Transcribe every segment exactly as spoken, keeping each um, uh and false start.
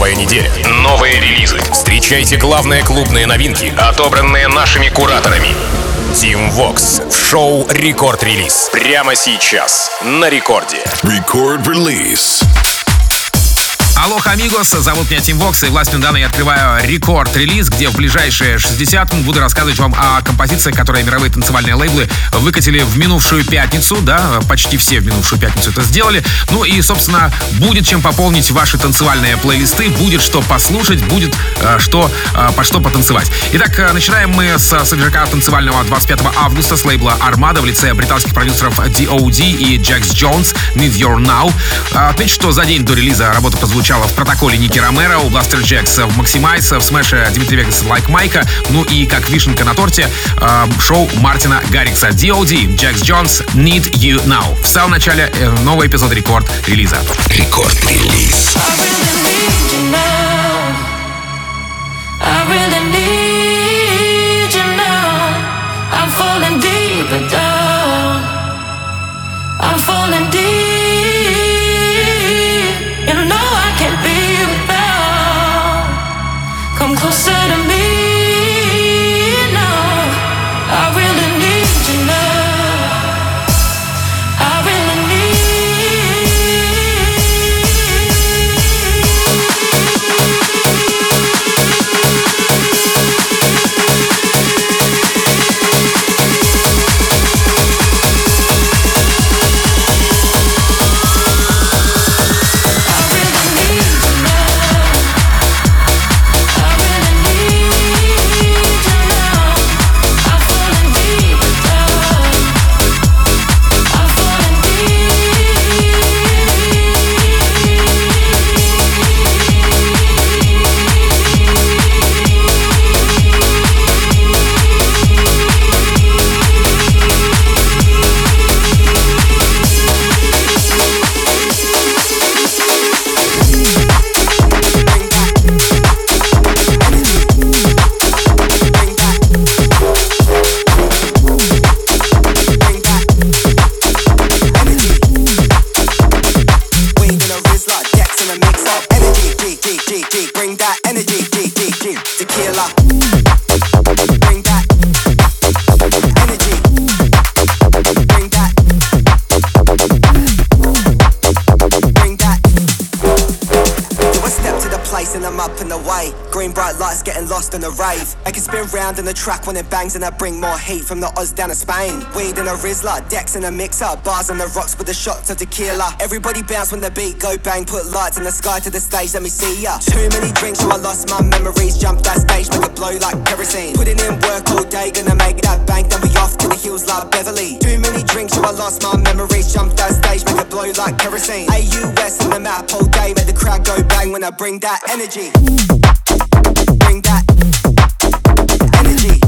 новая неделя, новые релизы. Встречайте главные клубные новинки, отобранные нашими кураторами. Tim Vox в шоу «Рекорд Релиз». Прямо сейчас на Рекорде. Рекорд Релиз. Алок, амигос, зовут меня Тим Вокс, и властью данной я открываю рекорд-релиз, где в ближайшие шестьдесят минут буду рассказывать вам о композициях, которые мировые танцевальные лейблы выкатили в минувшую пятницу, да, почти все в минувшую пятницу это сделали. Ну и, собственно, будет чем пополнить ваши танцевальные плейлисты, будет что послушать, будет что, по что потанцевать. Итак, начинаем мы с свежака танцевального двадцать пятого августа с лейбла «Армада» в лице британских продюсеров ди о ди и Джекс Джонс «Need Your Now». Отмечу, что за день до релиза работа прозвучала в протоколе Ники Ромеро, у Бластер Джекс в Максимайз, в смэше Дмитрий Вегас Лайк Майка, ну и как вишенка на торте э, шоу Мартина Гаррикса ди о ди, Джекс Джонс, Need You Now. В самом начале э, новый эпизод рекорд-релиза. Рекорд-релиз. Closer to me now. I really need you now. I really in the track when it bangs, and I bring more hate from the Oz down to Spain. Weed in a Rizla, Dex in a mixer, bars on the rocks with the shots of tequila. Everybody bounce when the beat go bang, put lights in the sky to the stage, let me see ya. Too many drinks, so I lost my memories. Jump that stage, make it blow like kerosene. Putting in work all day, gonna make that bank, then we off to the hills like Beverly. Too many drinks, so I lost my memories. Jump that stage, make it blow like kerosene. A U S on the map all day, make the crowd go bang when I bring that energy. Bring that energy.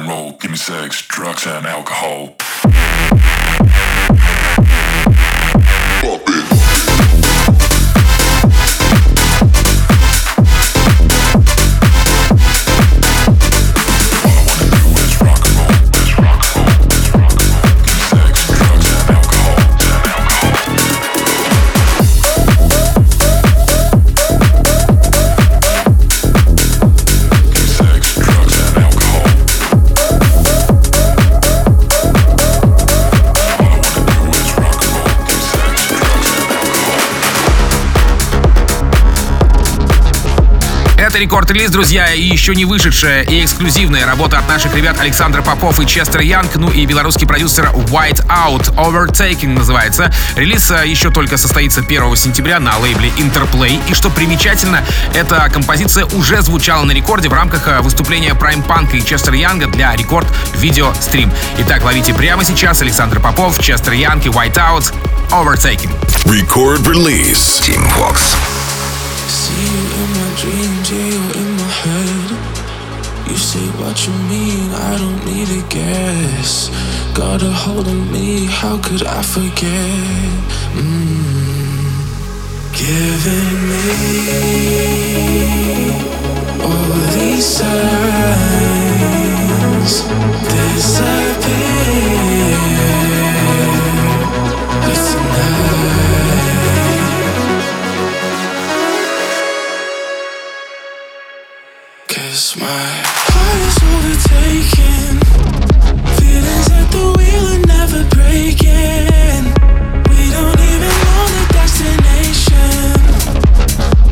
and roll, give me sex, drugs and alcohol. Рекорд-релиз, друзья, и еще не вышедшая и эксклюзивная работа от наших ребят Александра Попов и Честер Янг, ну и белорусский продюсер White Out, Overtaking называется. Релиз еще только состоится первого сентября на лейбле Interplay. И что примечательно, эта композиция уже звучала на рекорде в рамках выступления Prime Punk и Честер Янга для рекорд видеострим. Итак, ловите прямо сейчас Александр Попов, Честер Янг и White Out, Overtaking. Рекорд-релиз. Tim Vox. See you in my dreams, yeah, you're in my head. You say what you mean, I don't need a guess. Got a hold on me, how could I forget? Mm. Giving me all these signs, disappear, but tonight my heart is overtaken. Feelings at the wheel are never breaking. We don't even know the destination.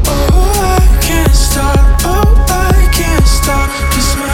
Oh, I can't stop. Oh, I can't stop. 'Cause my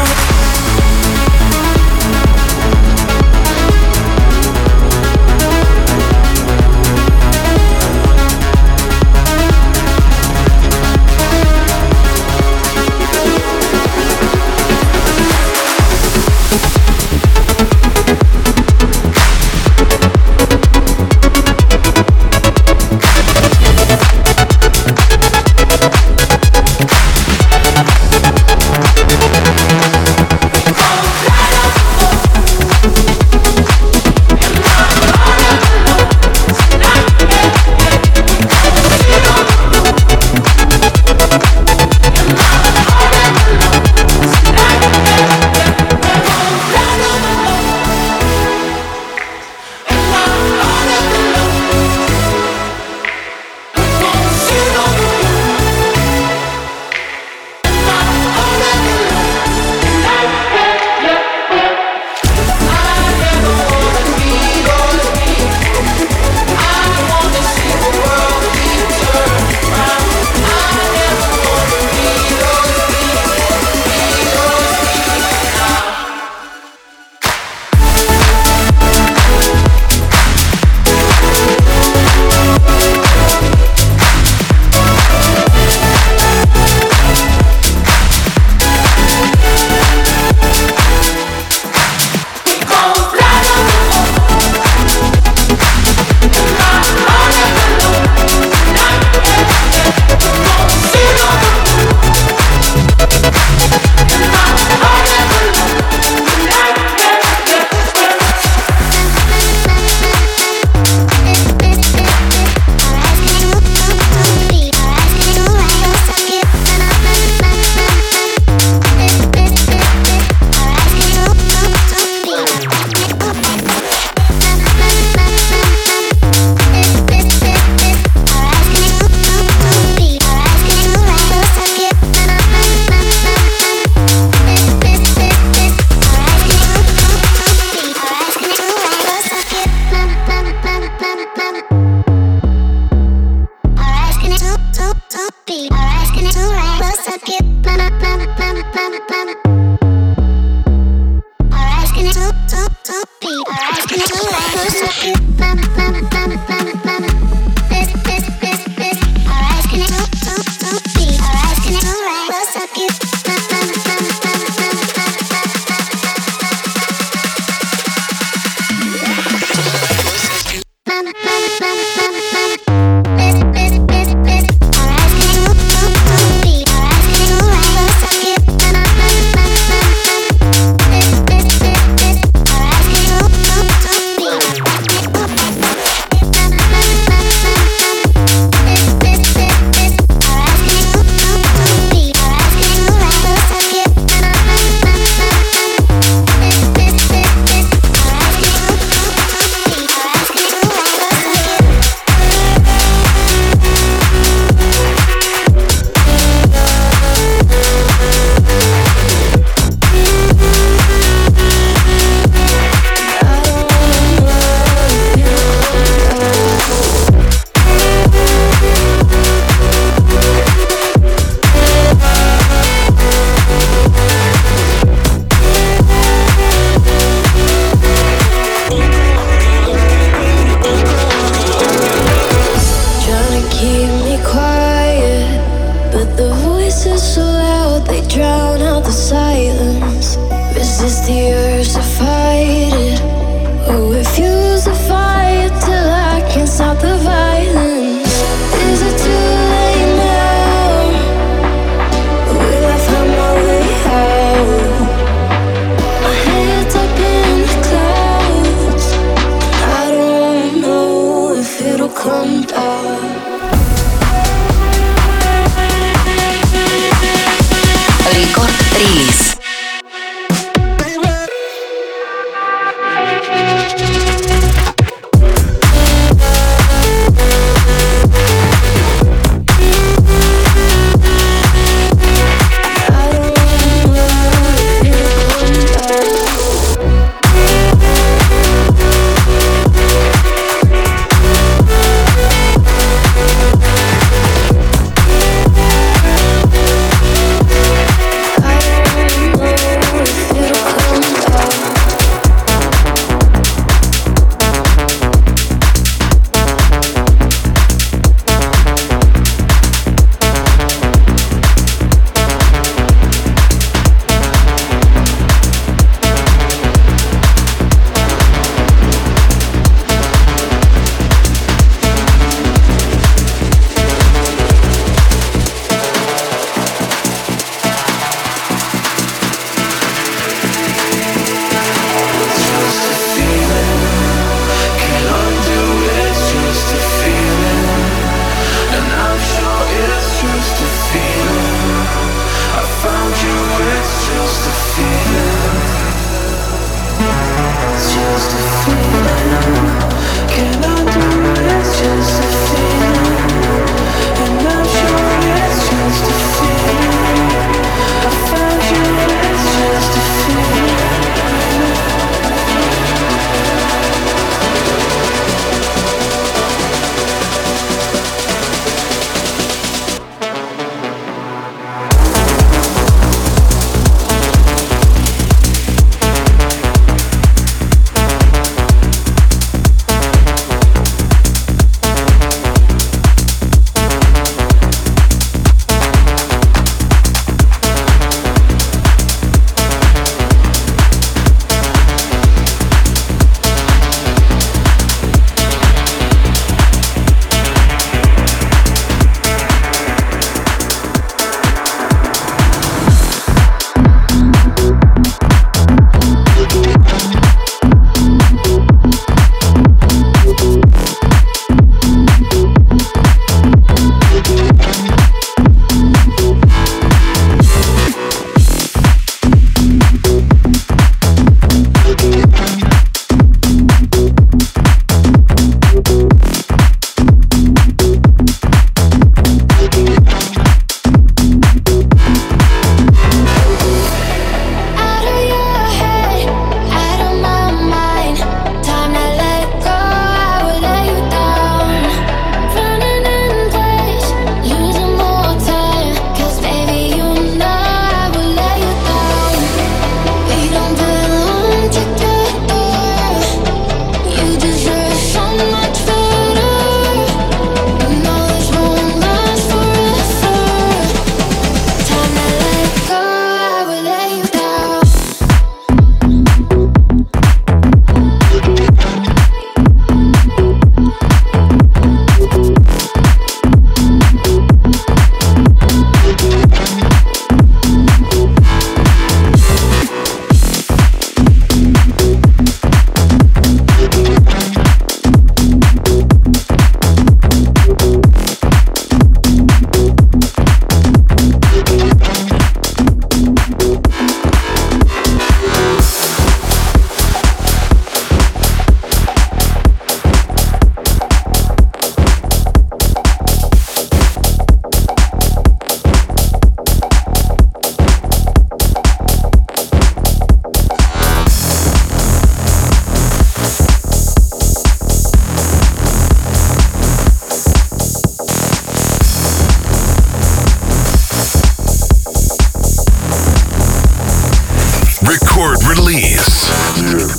here.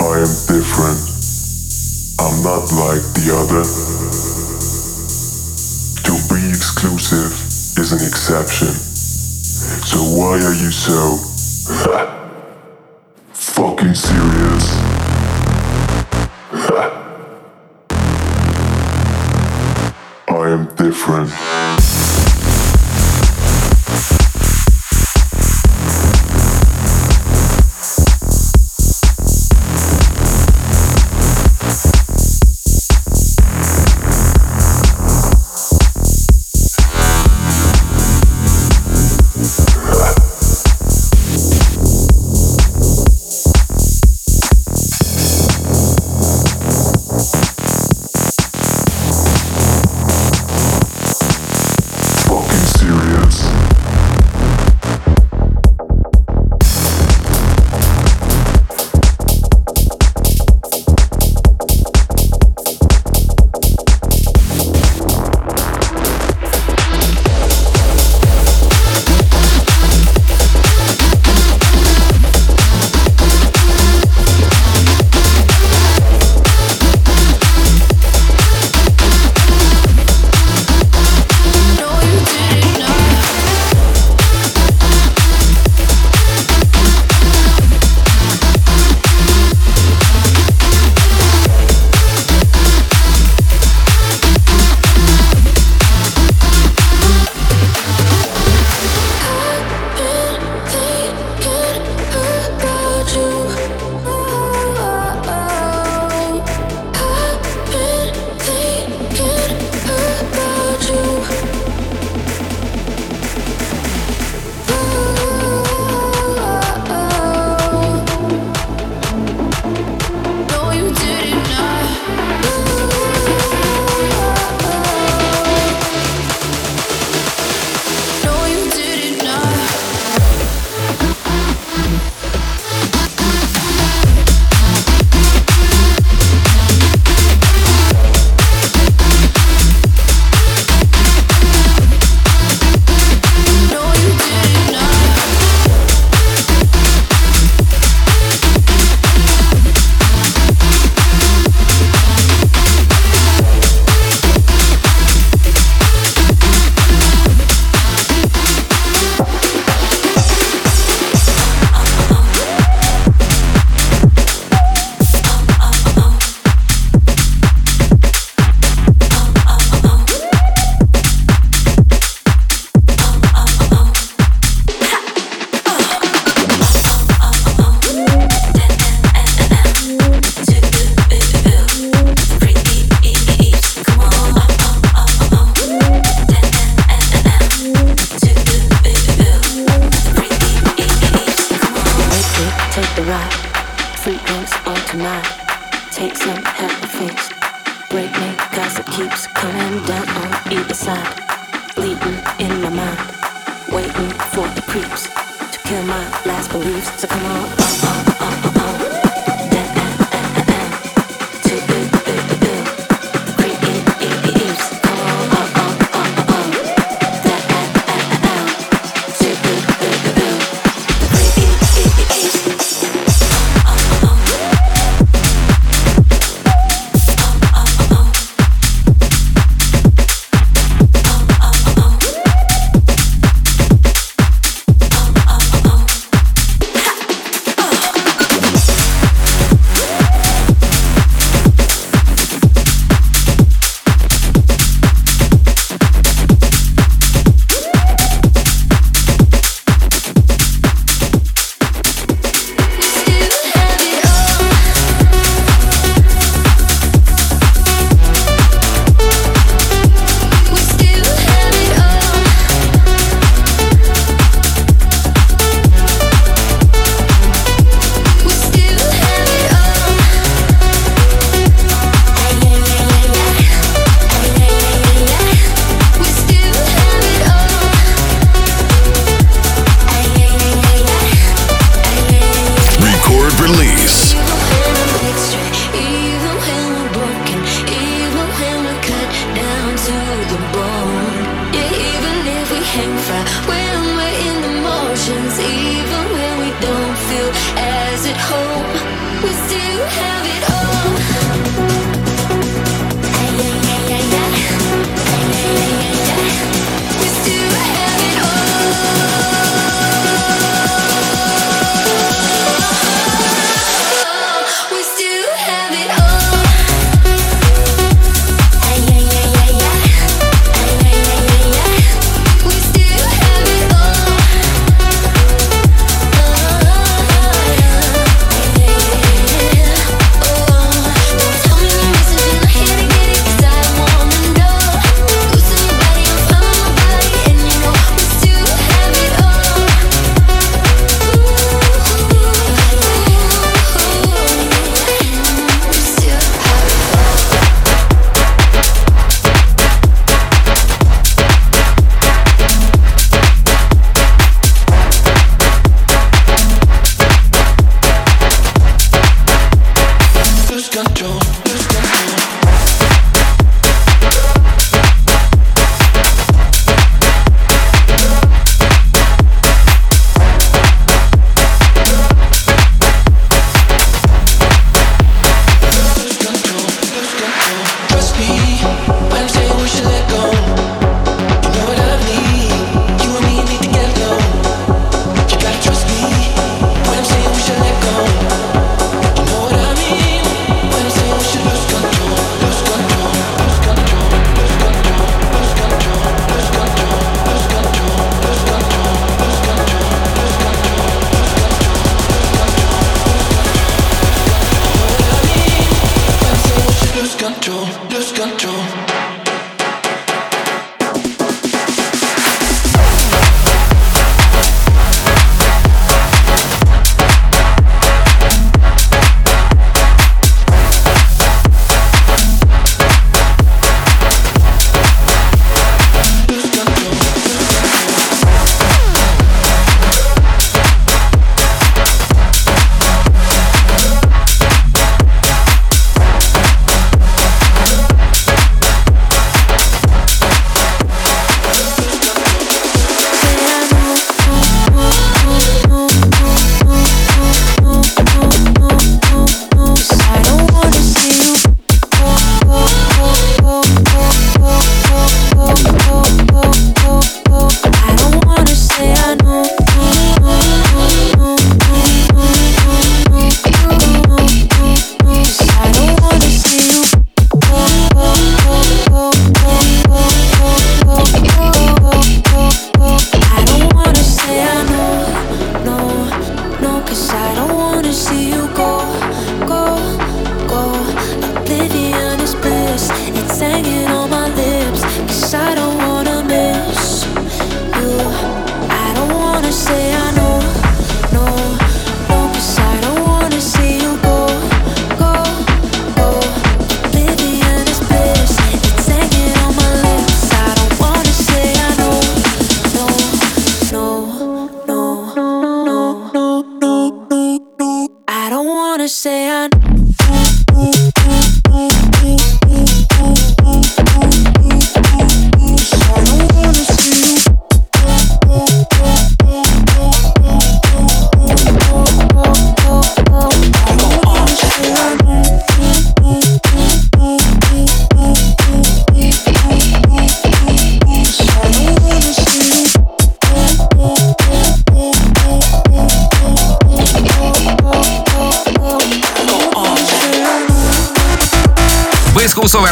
I am different. I'm not like the other. To be exclusive is an exception. So why are you so fucking serious? I am different.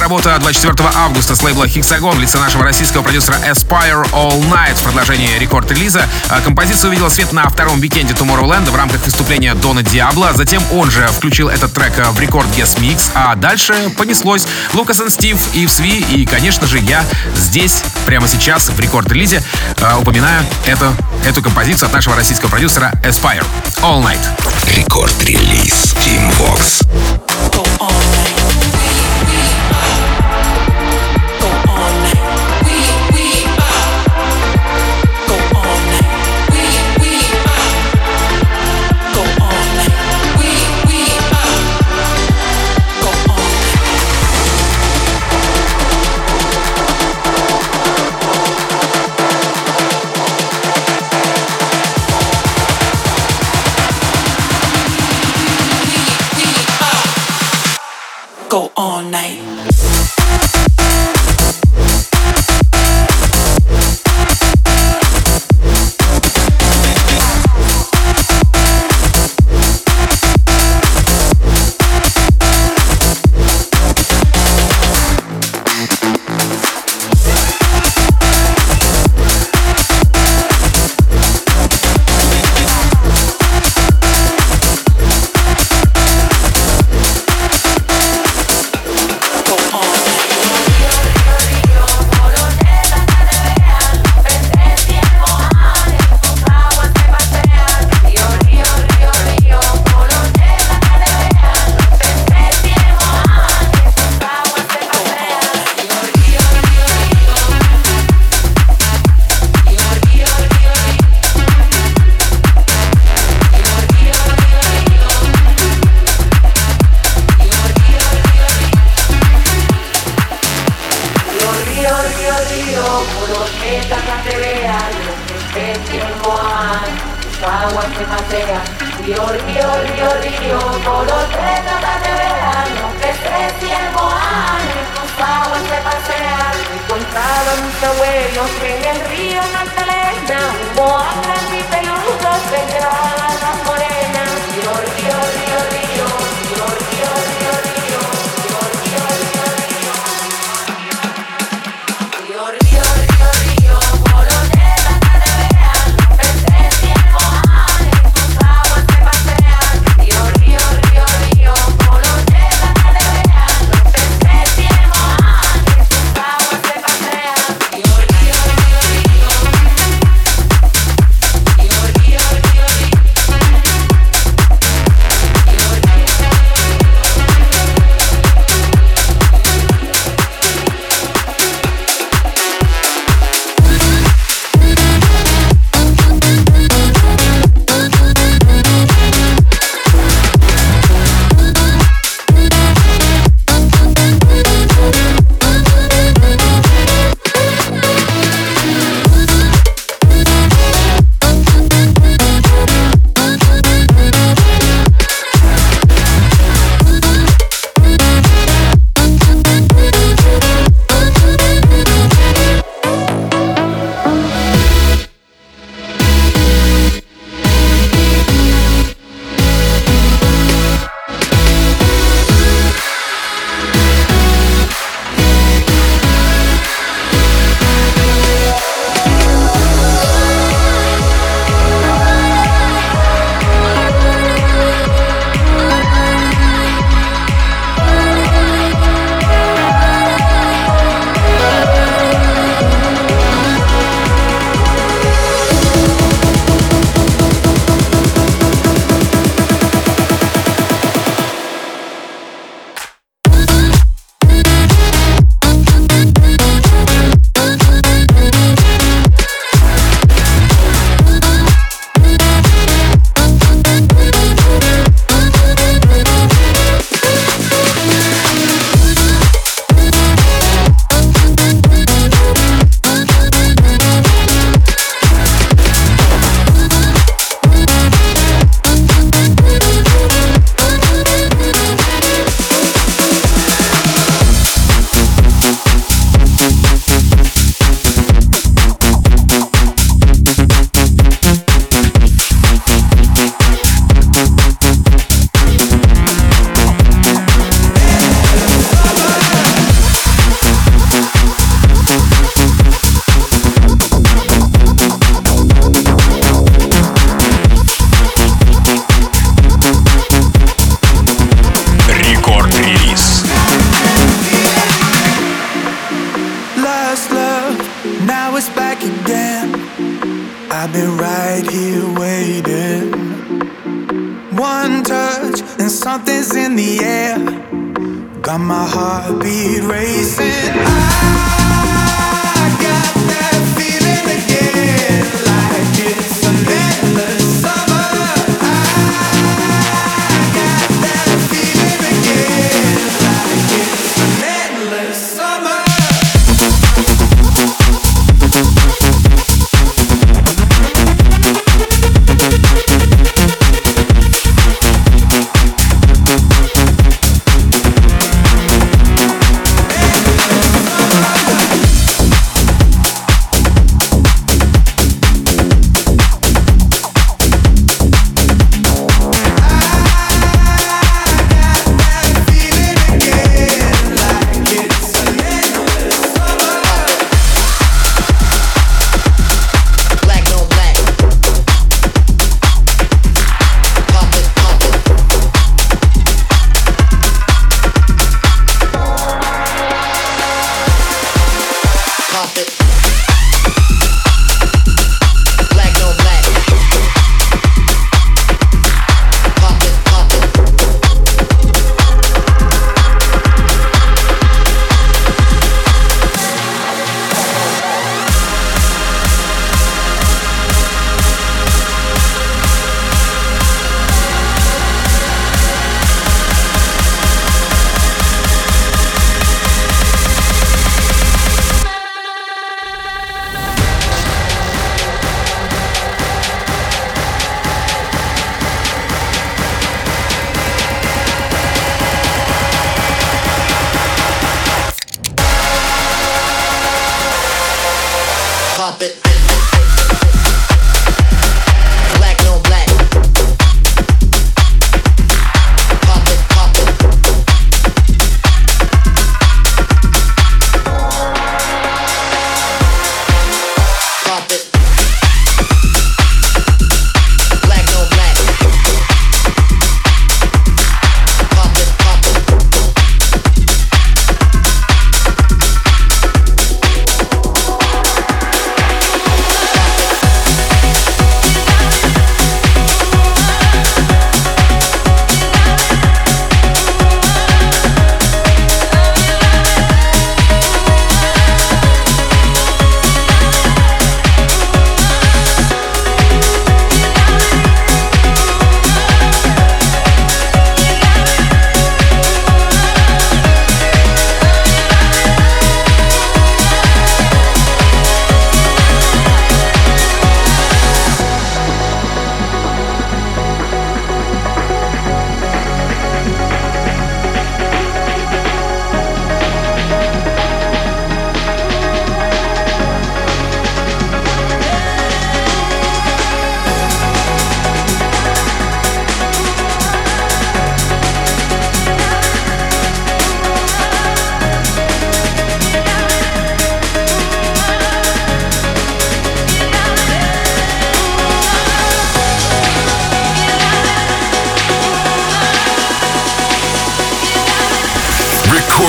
Работа двадцать четвёртого августа с лейбла Hexagon в лице нашего российского продюсера Aspire All Night в продолжении рекорд-релиза. Композиция увидела свет на втором уикенде Tomorrowland в рамках выступления Дона Диабло. Затем он же включил этот трек в рекорд Guest Mix, а дальше понеслось. Лукас и Стив, Ивс Ви и, конечно же, я здесь, прямо сейчас, в рекорд-релизе, упоминаю это, эту композицию от нашего российского продюсера Aspire All Night. Рекорд-релиз Tim Vox. go all night.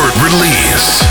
record release.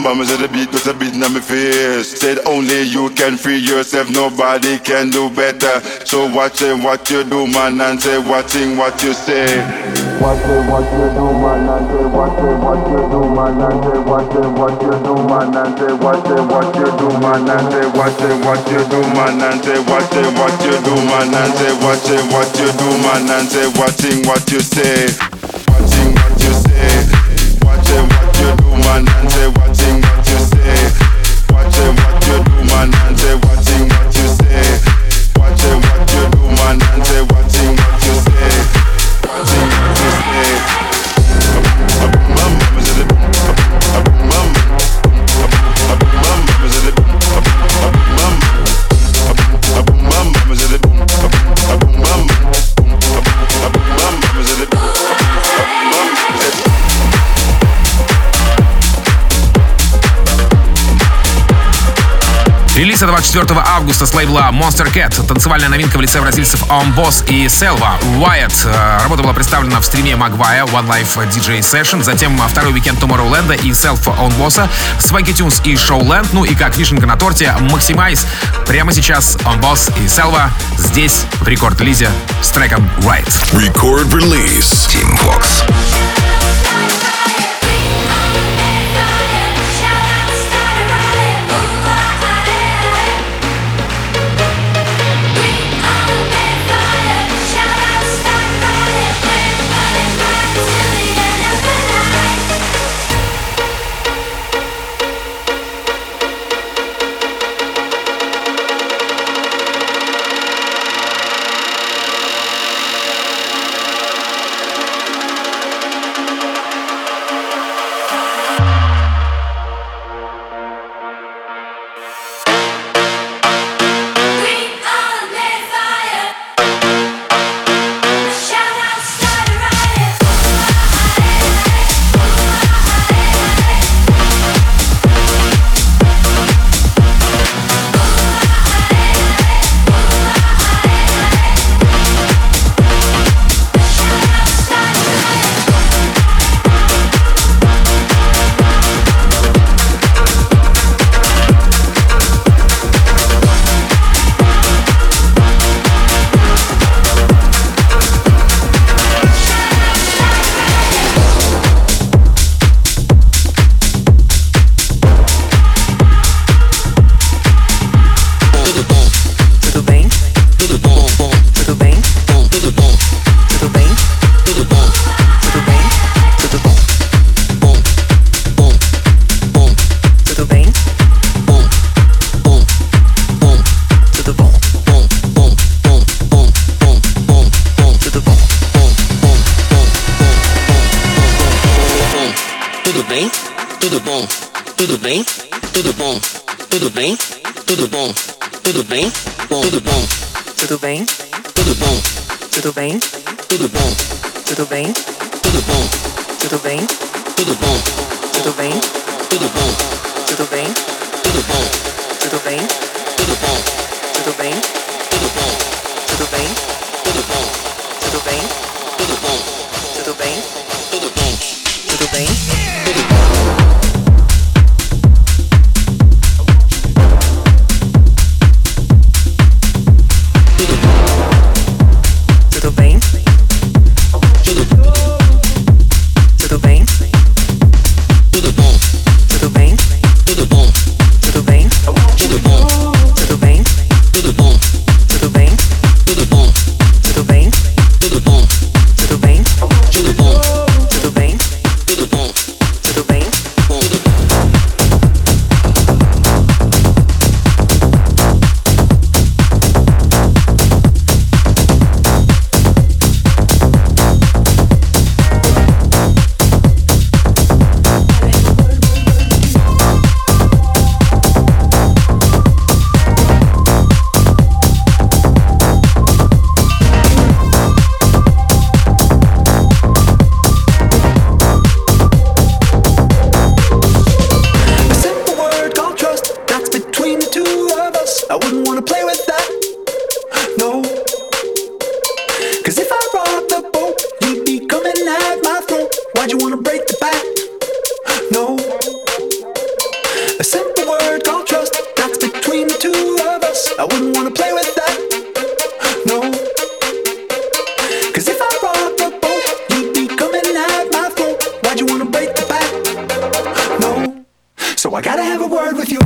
Mama said the beat was a beat in my face. Said only you can free yourself, nobody can do better. So watch it, what you do, man, and say watching what you say. Watch it, what you do, man, and say watch it, what you do, man, and say watch it, what you do, man, and say watch it, what you do, man, and say watch it, what you do, man, and say watch it, what you do, man, and say watch it, what you do, man, and say watching what you say. Watching what you say. Watch it, what you do, man, and say watch. Релиз двадцать четвёртого августа с лейбла Monster Cat. Танцевальная новинка в лице бразильцев Ownboss и Selva. White. Работа была представлена в стриме Maguaya One Life ди джей Session. Затем второй уикенд Tomorrowland и Selva Ownboss, Swanky Tunes и Showland. Ну и как вишенка на торте, Максимайз. Прямо сейчас Ownboss и Selva здесь в рекорд-релизе с треком Right. Record release. Tim Vox. wanna play with that, no. Cause if I brought up the boat, you'd be coming at my throat. Why'd you wanna break the back, no. A simple word called trust, that's between the two of us. I wouldn't wanna play with that, no. Cause if I brought up the boat, you'd be coming at my throat. Why'd you wanna break the back, no. So I gotta have a word with you.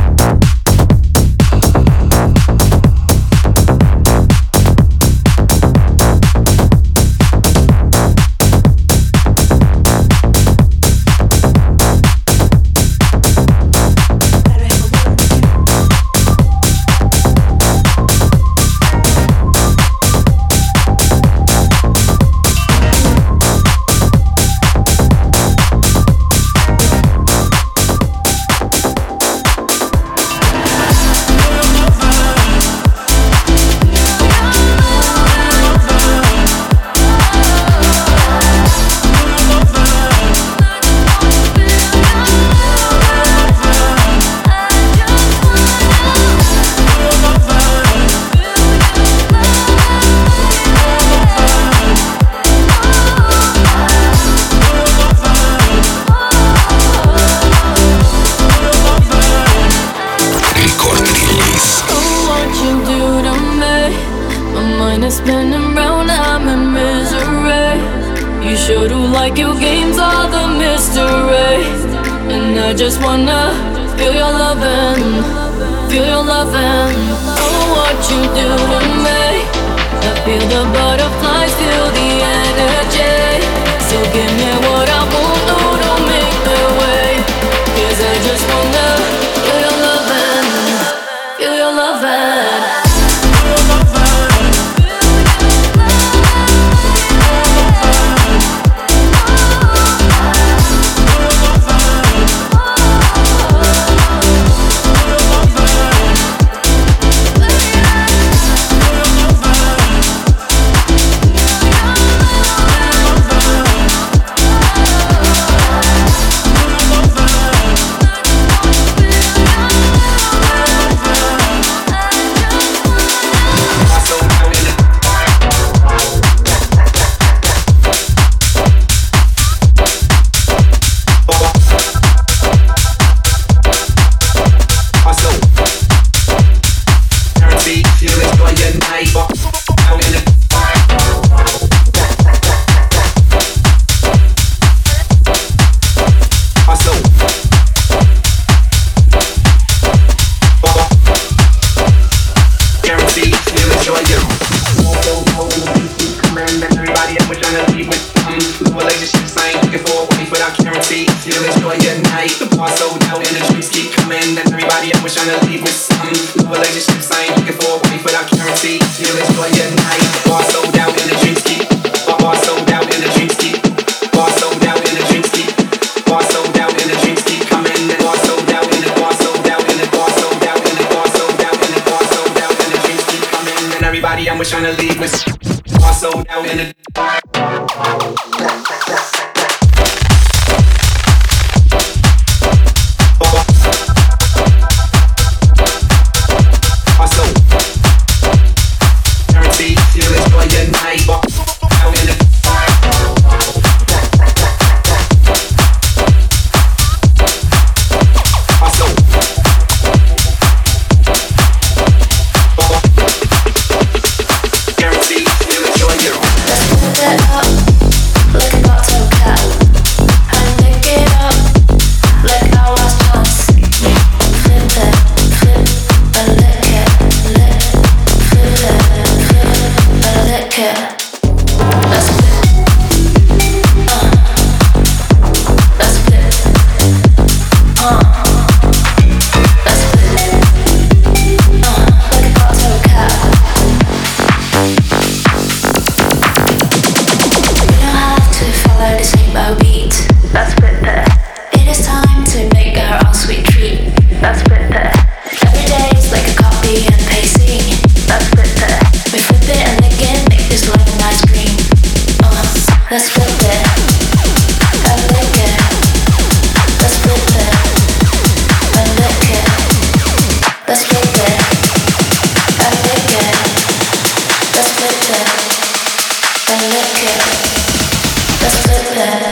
Look at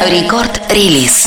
Рекорд-релиз.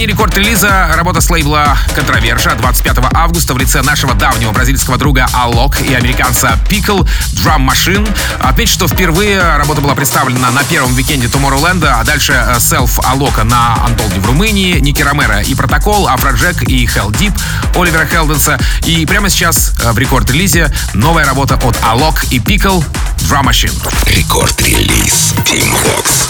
Рекорд-релиза — работа с лейбла «Контровержа» двадцать пятого августа в лице нашего давнего бразильского друга Алок и американца Pickle Drum Machine. Отмечу, что впервые работа была представлена на первом викенде Tomorrowland, а дальше Selva Алока на Anton в Румынии, Ники Ромеро и Протокол, Афраджек и Hell Deep, Оливера Хелденса. И прямо сейчас в рекорд-релизе новая работа от Алок и Pickle Drum Machine. Рекорд-релиз Tim Vox.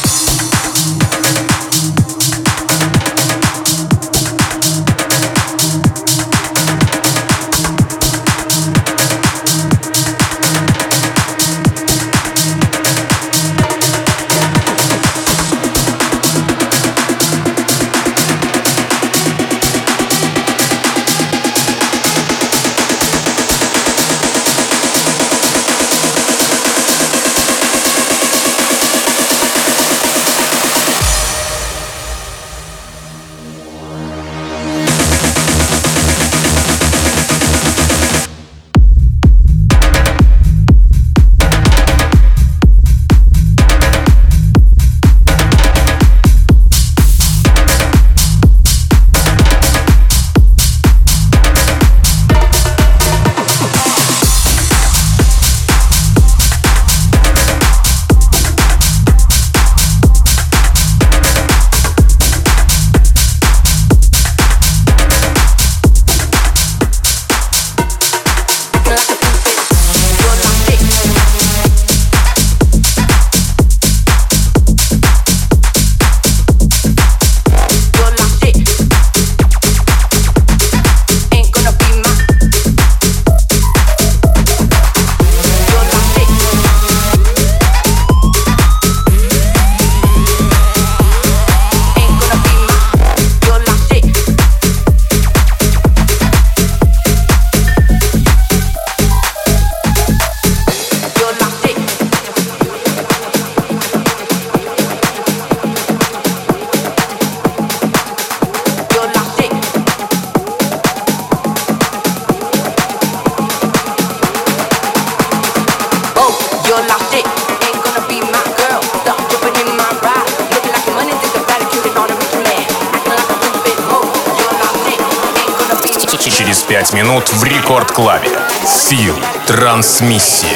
Через пять минут в рекорд-клабе. Сил. Трансмиссия.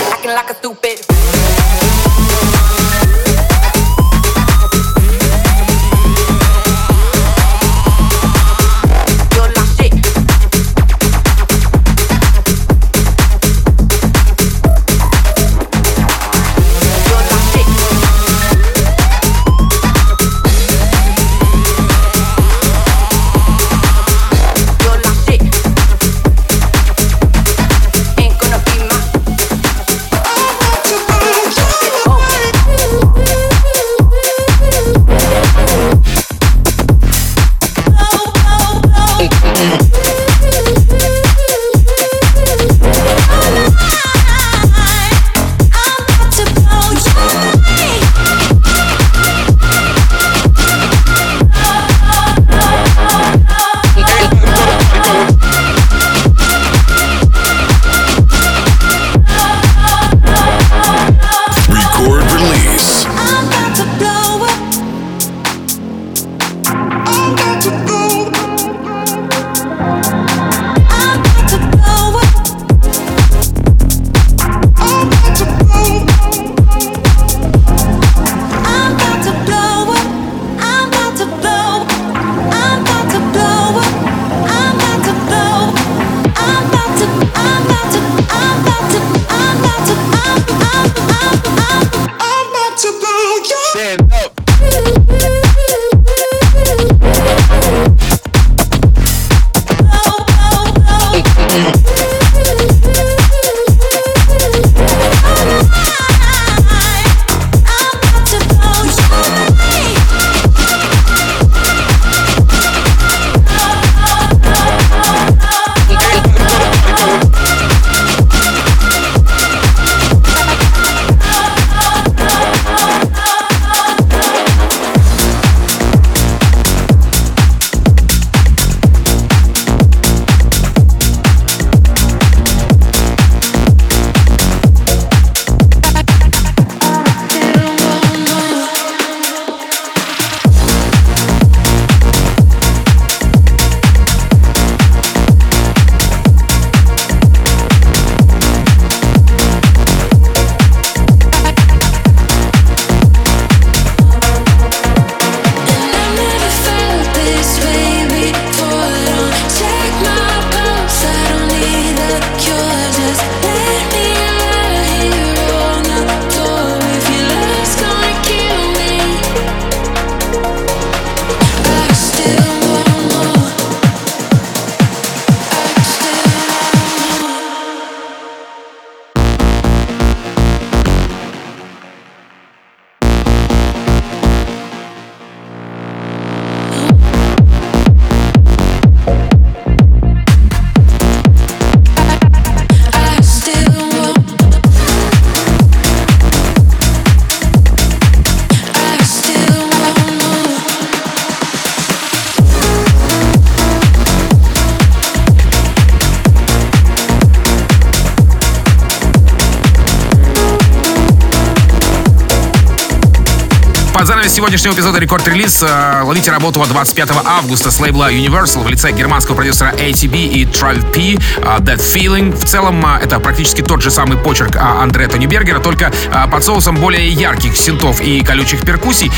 Сегодняшнего эпизода рекорд-релиз. Ловите работу от двадцать пятого августа с лейбла Universal в лице германского продюсера эй ти би и Travyp, That Feeling. В целом это практически тот же самый почерк Андре Тонибергера, только под соусом более ярких синтов и колючих перкуссий.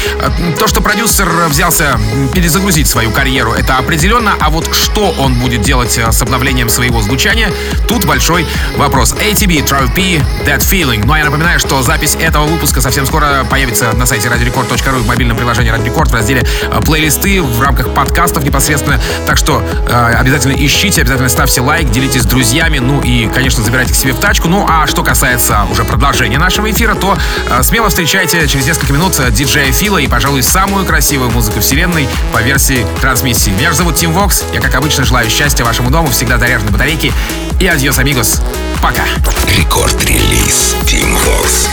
То, что продюсер взялся перезагрузить свою карьеру, это определенно, а вот что он будет делать с обновлением своего звучания, тут большой вопрос. эй ти би, Travyp, That Feeling. Ну а я напоминаю, что запись этого выпуска совсем скоро появится на сайте радиорекорд точка ру, в мобильном приложении Радио Рекорд, в разделе плейлисты, в рамках подкастов непосредственно. Так что э, обязательно ищите, обязательно ставьте лайк, делитесь с друзьями, ну и, конечно, забирайте к себе в тачку. Ну а что касается уже продолжения нашего эфира, то э, смело встречайте через несколько минут диджея Фила и, пожалуй, самую красивую музыку вселенной по версии трансмиссии. Меня же зовут Тим Вокс. Я, как обычно, желаю счастья вашему дому, всегда заряженной батарейки. И адьос, амигос. Пока. Рекорд-релиз. Тим Вокс.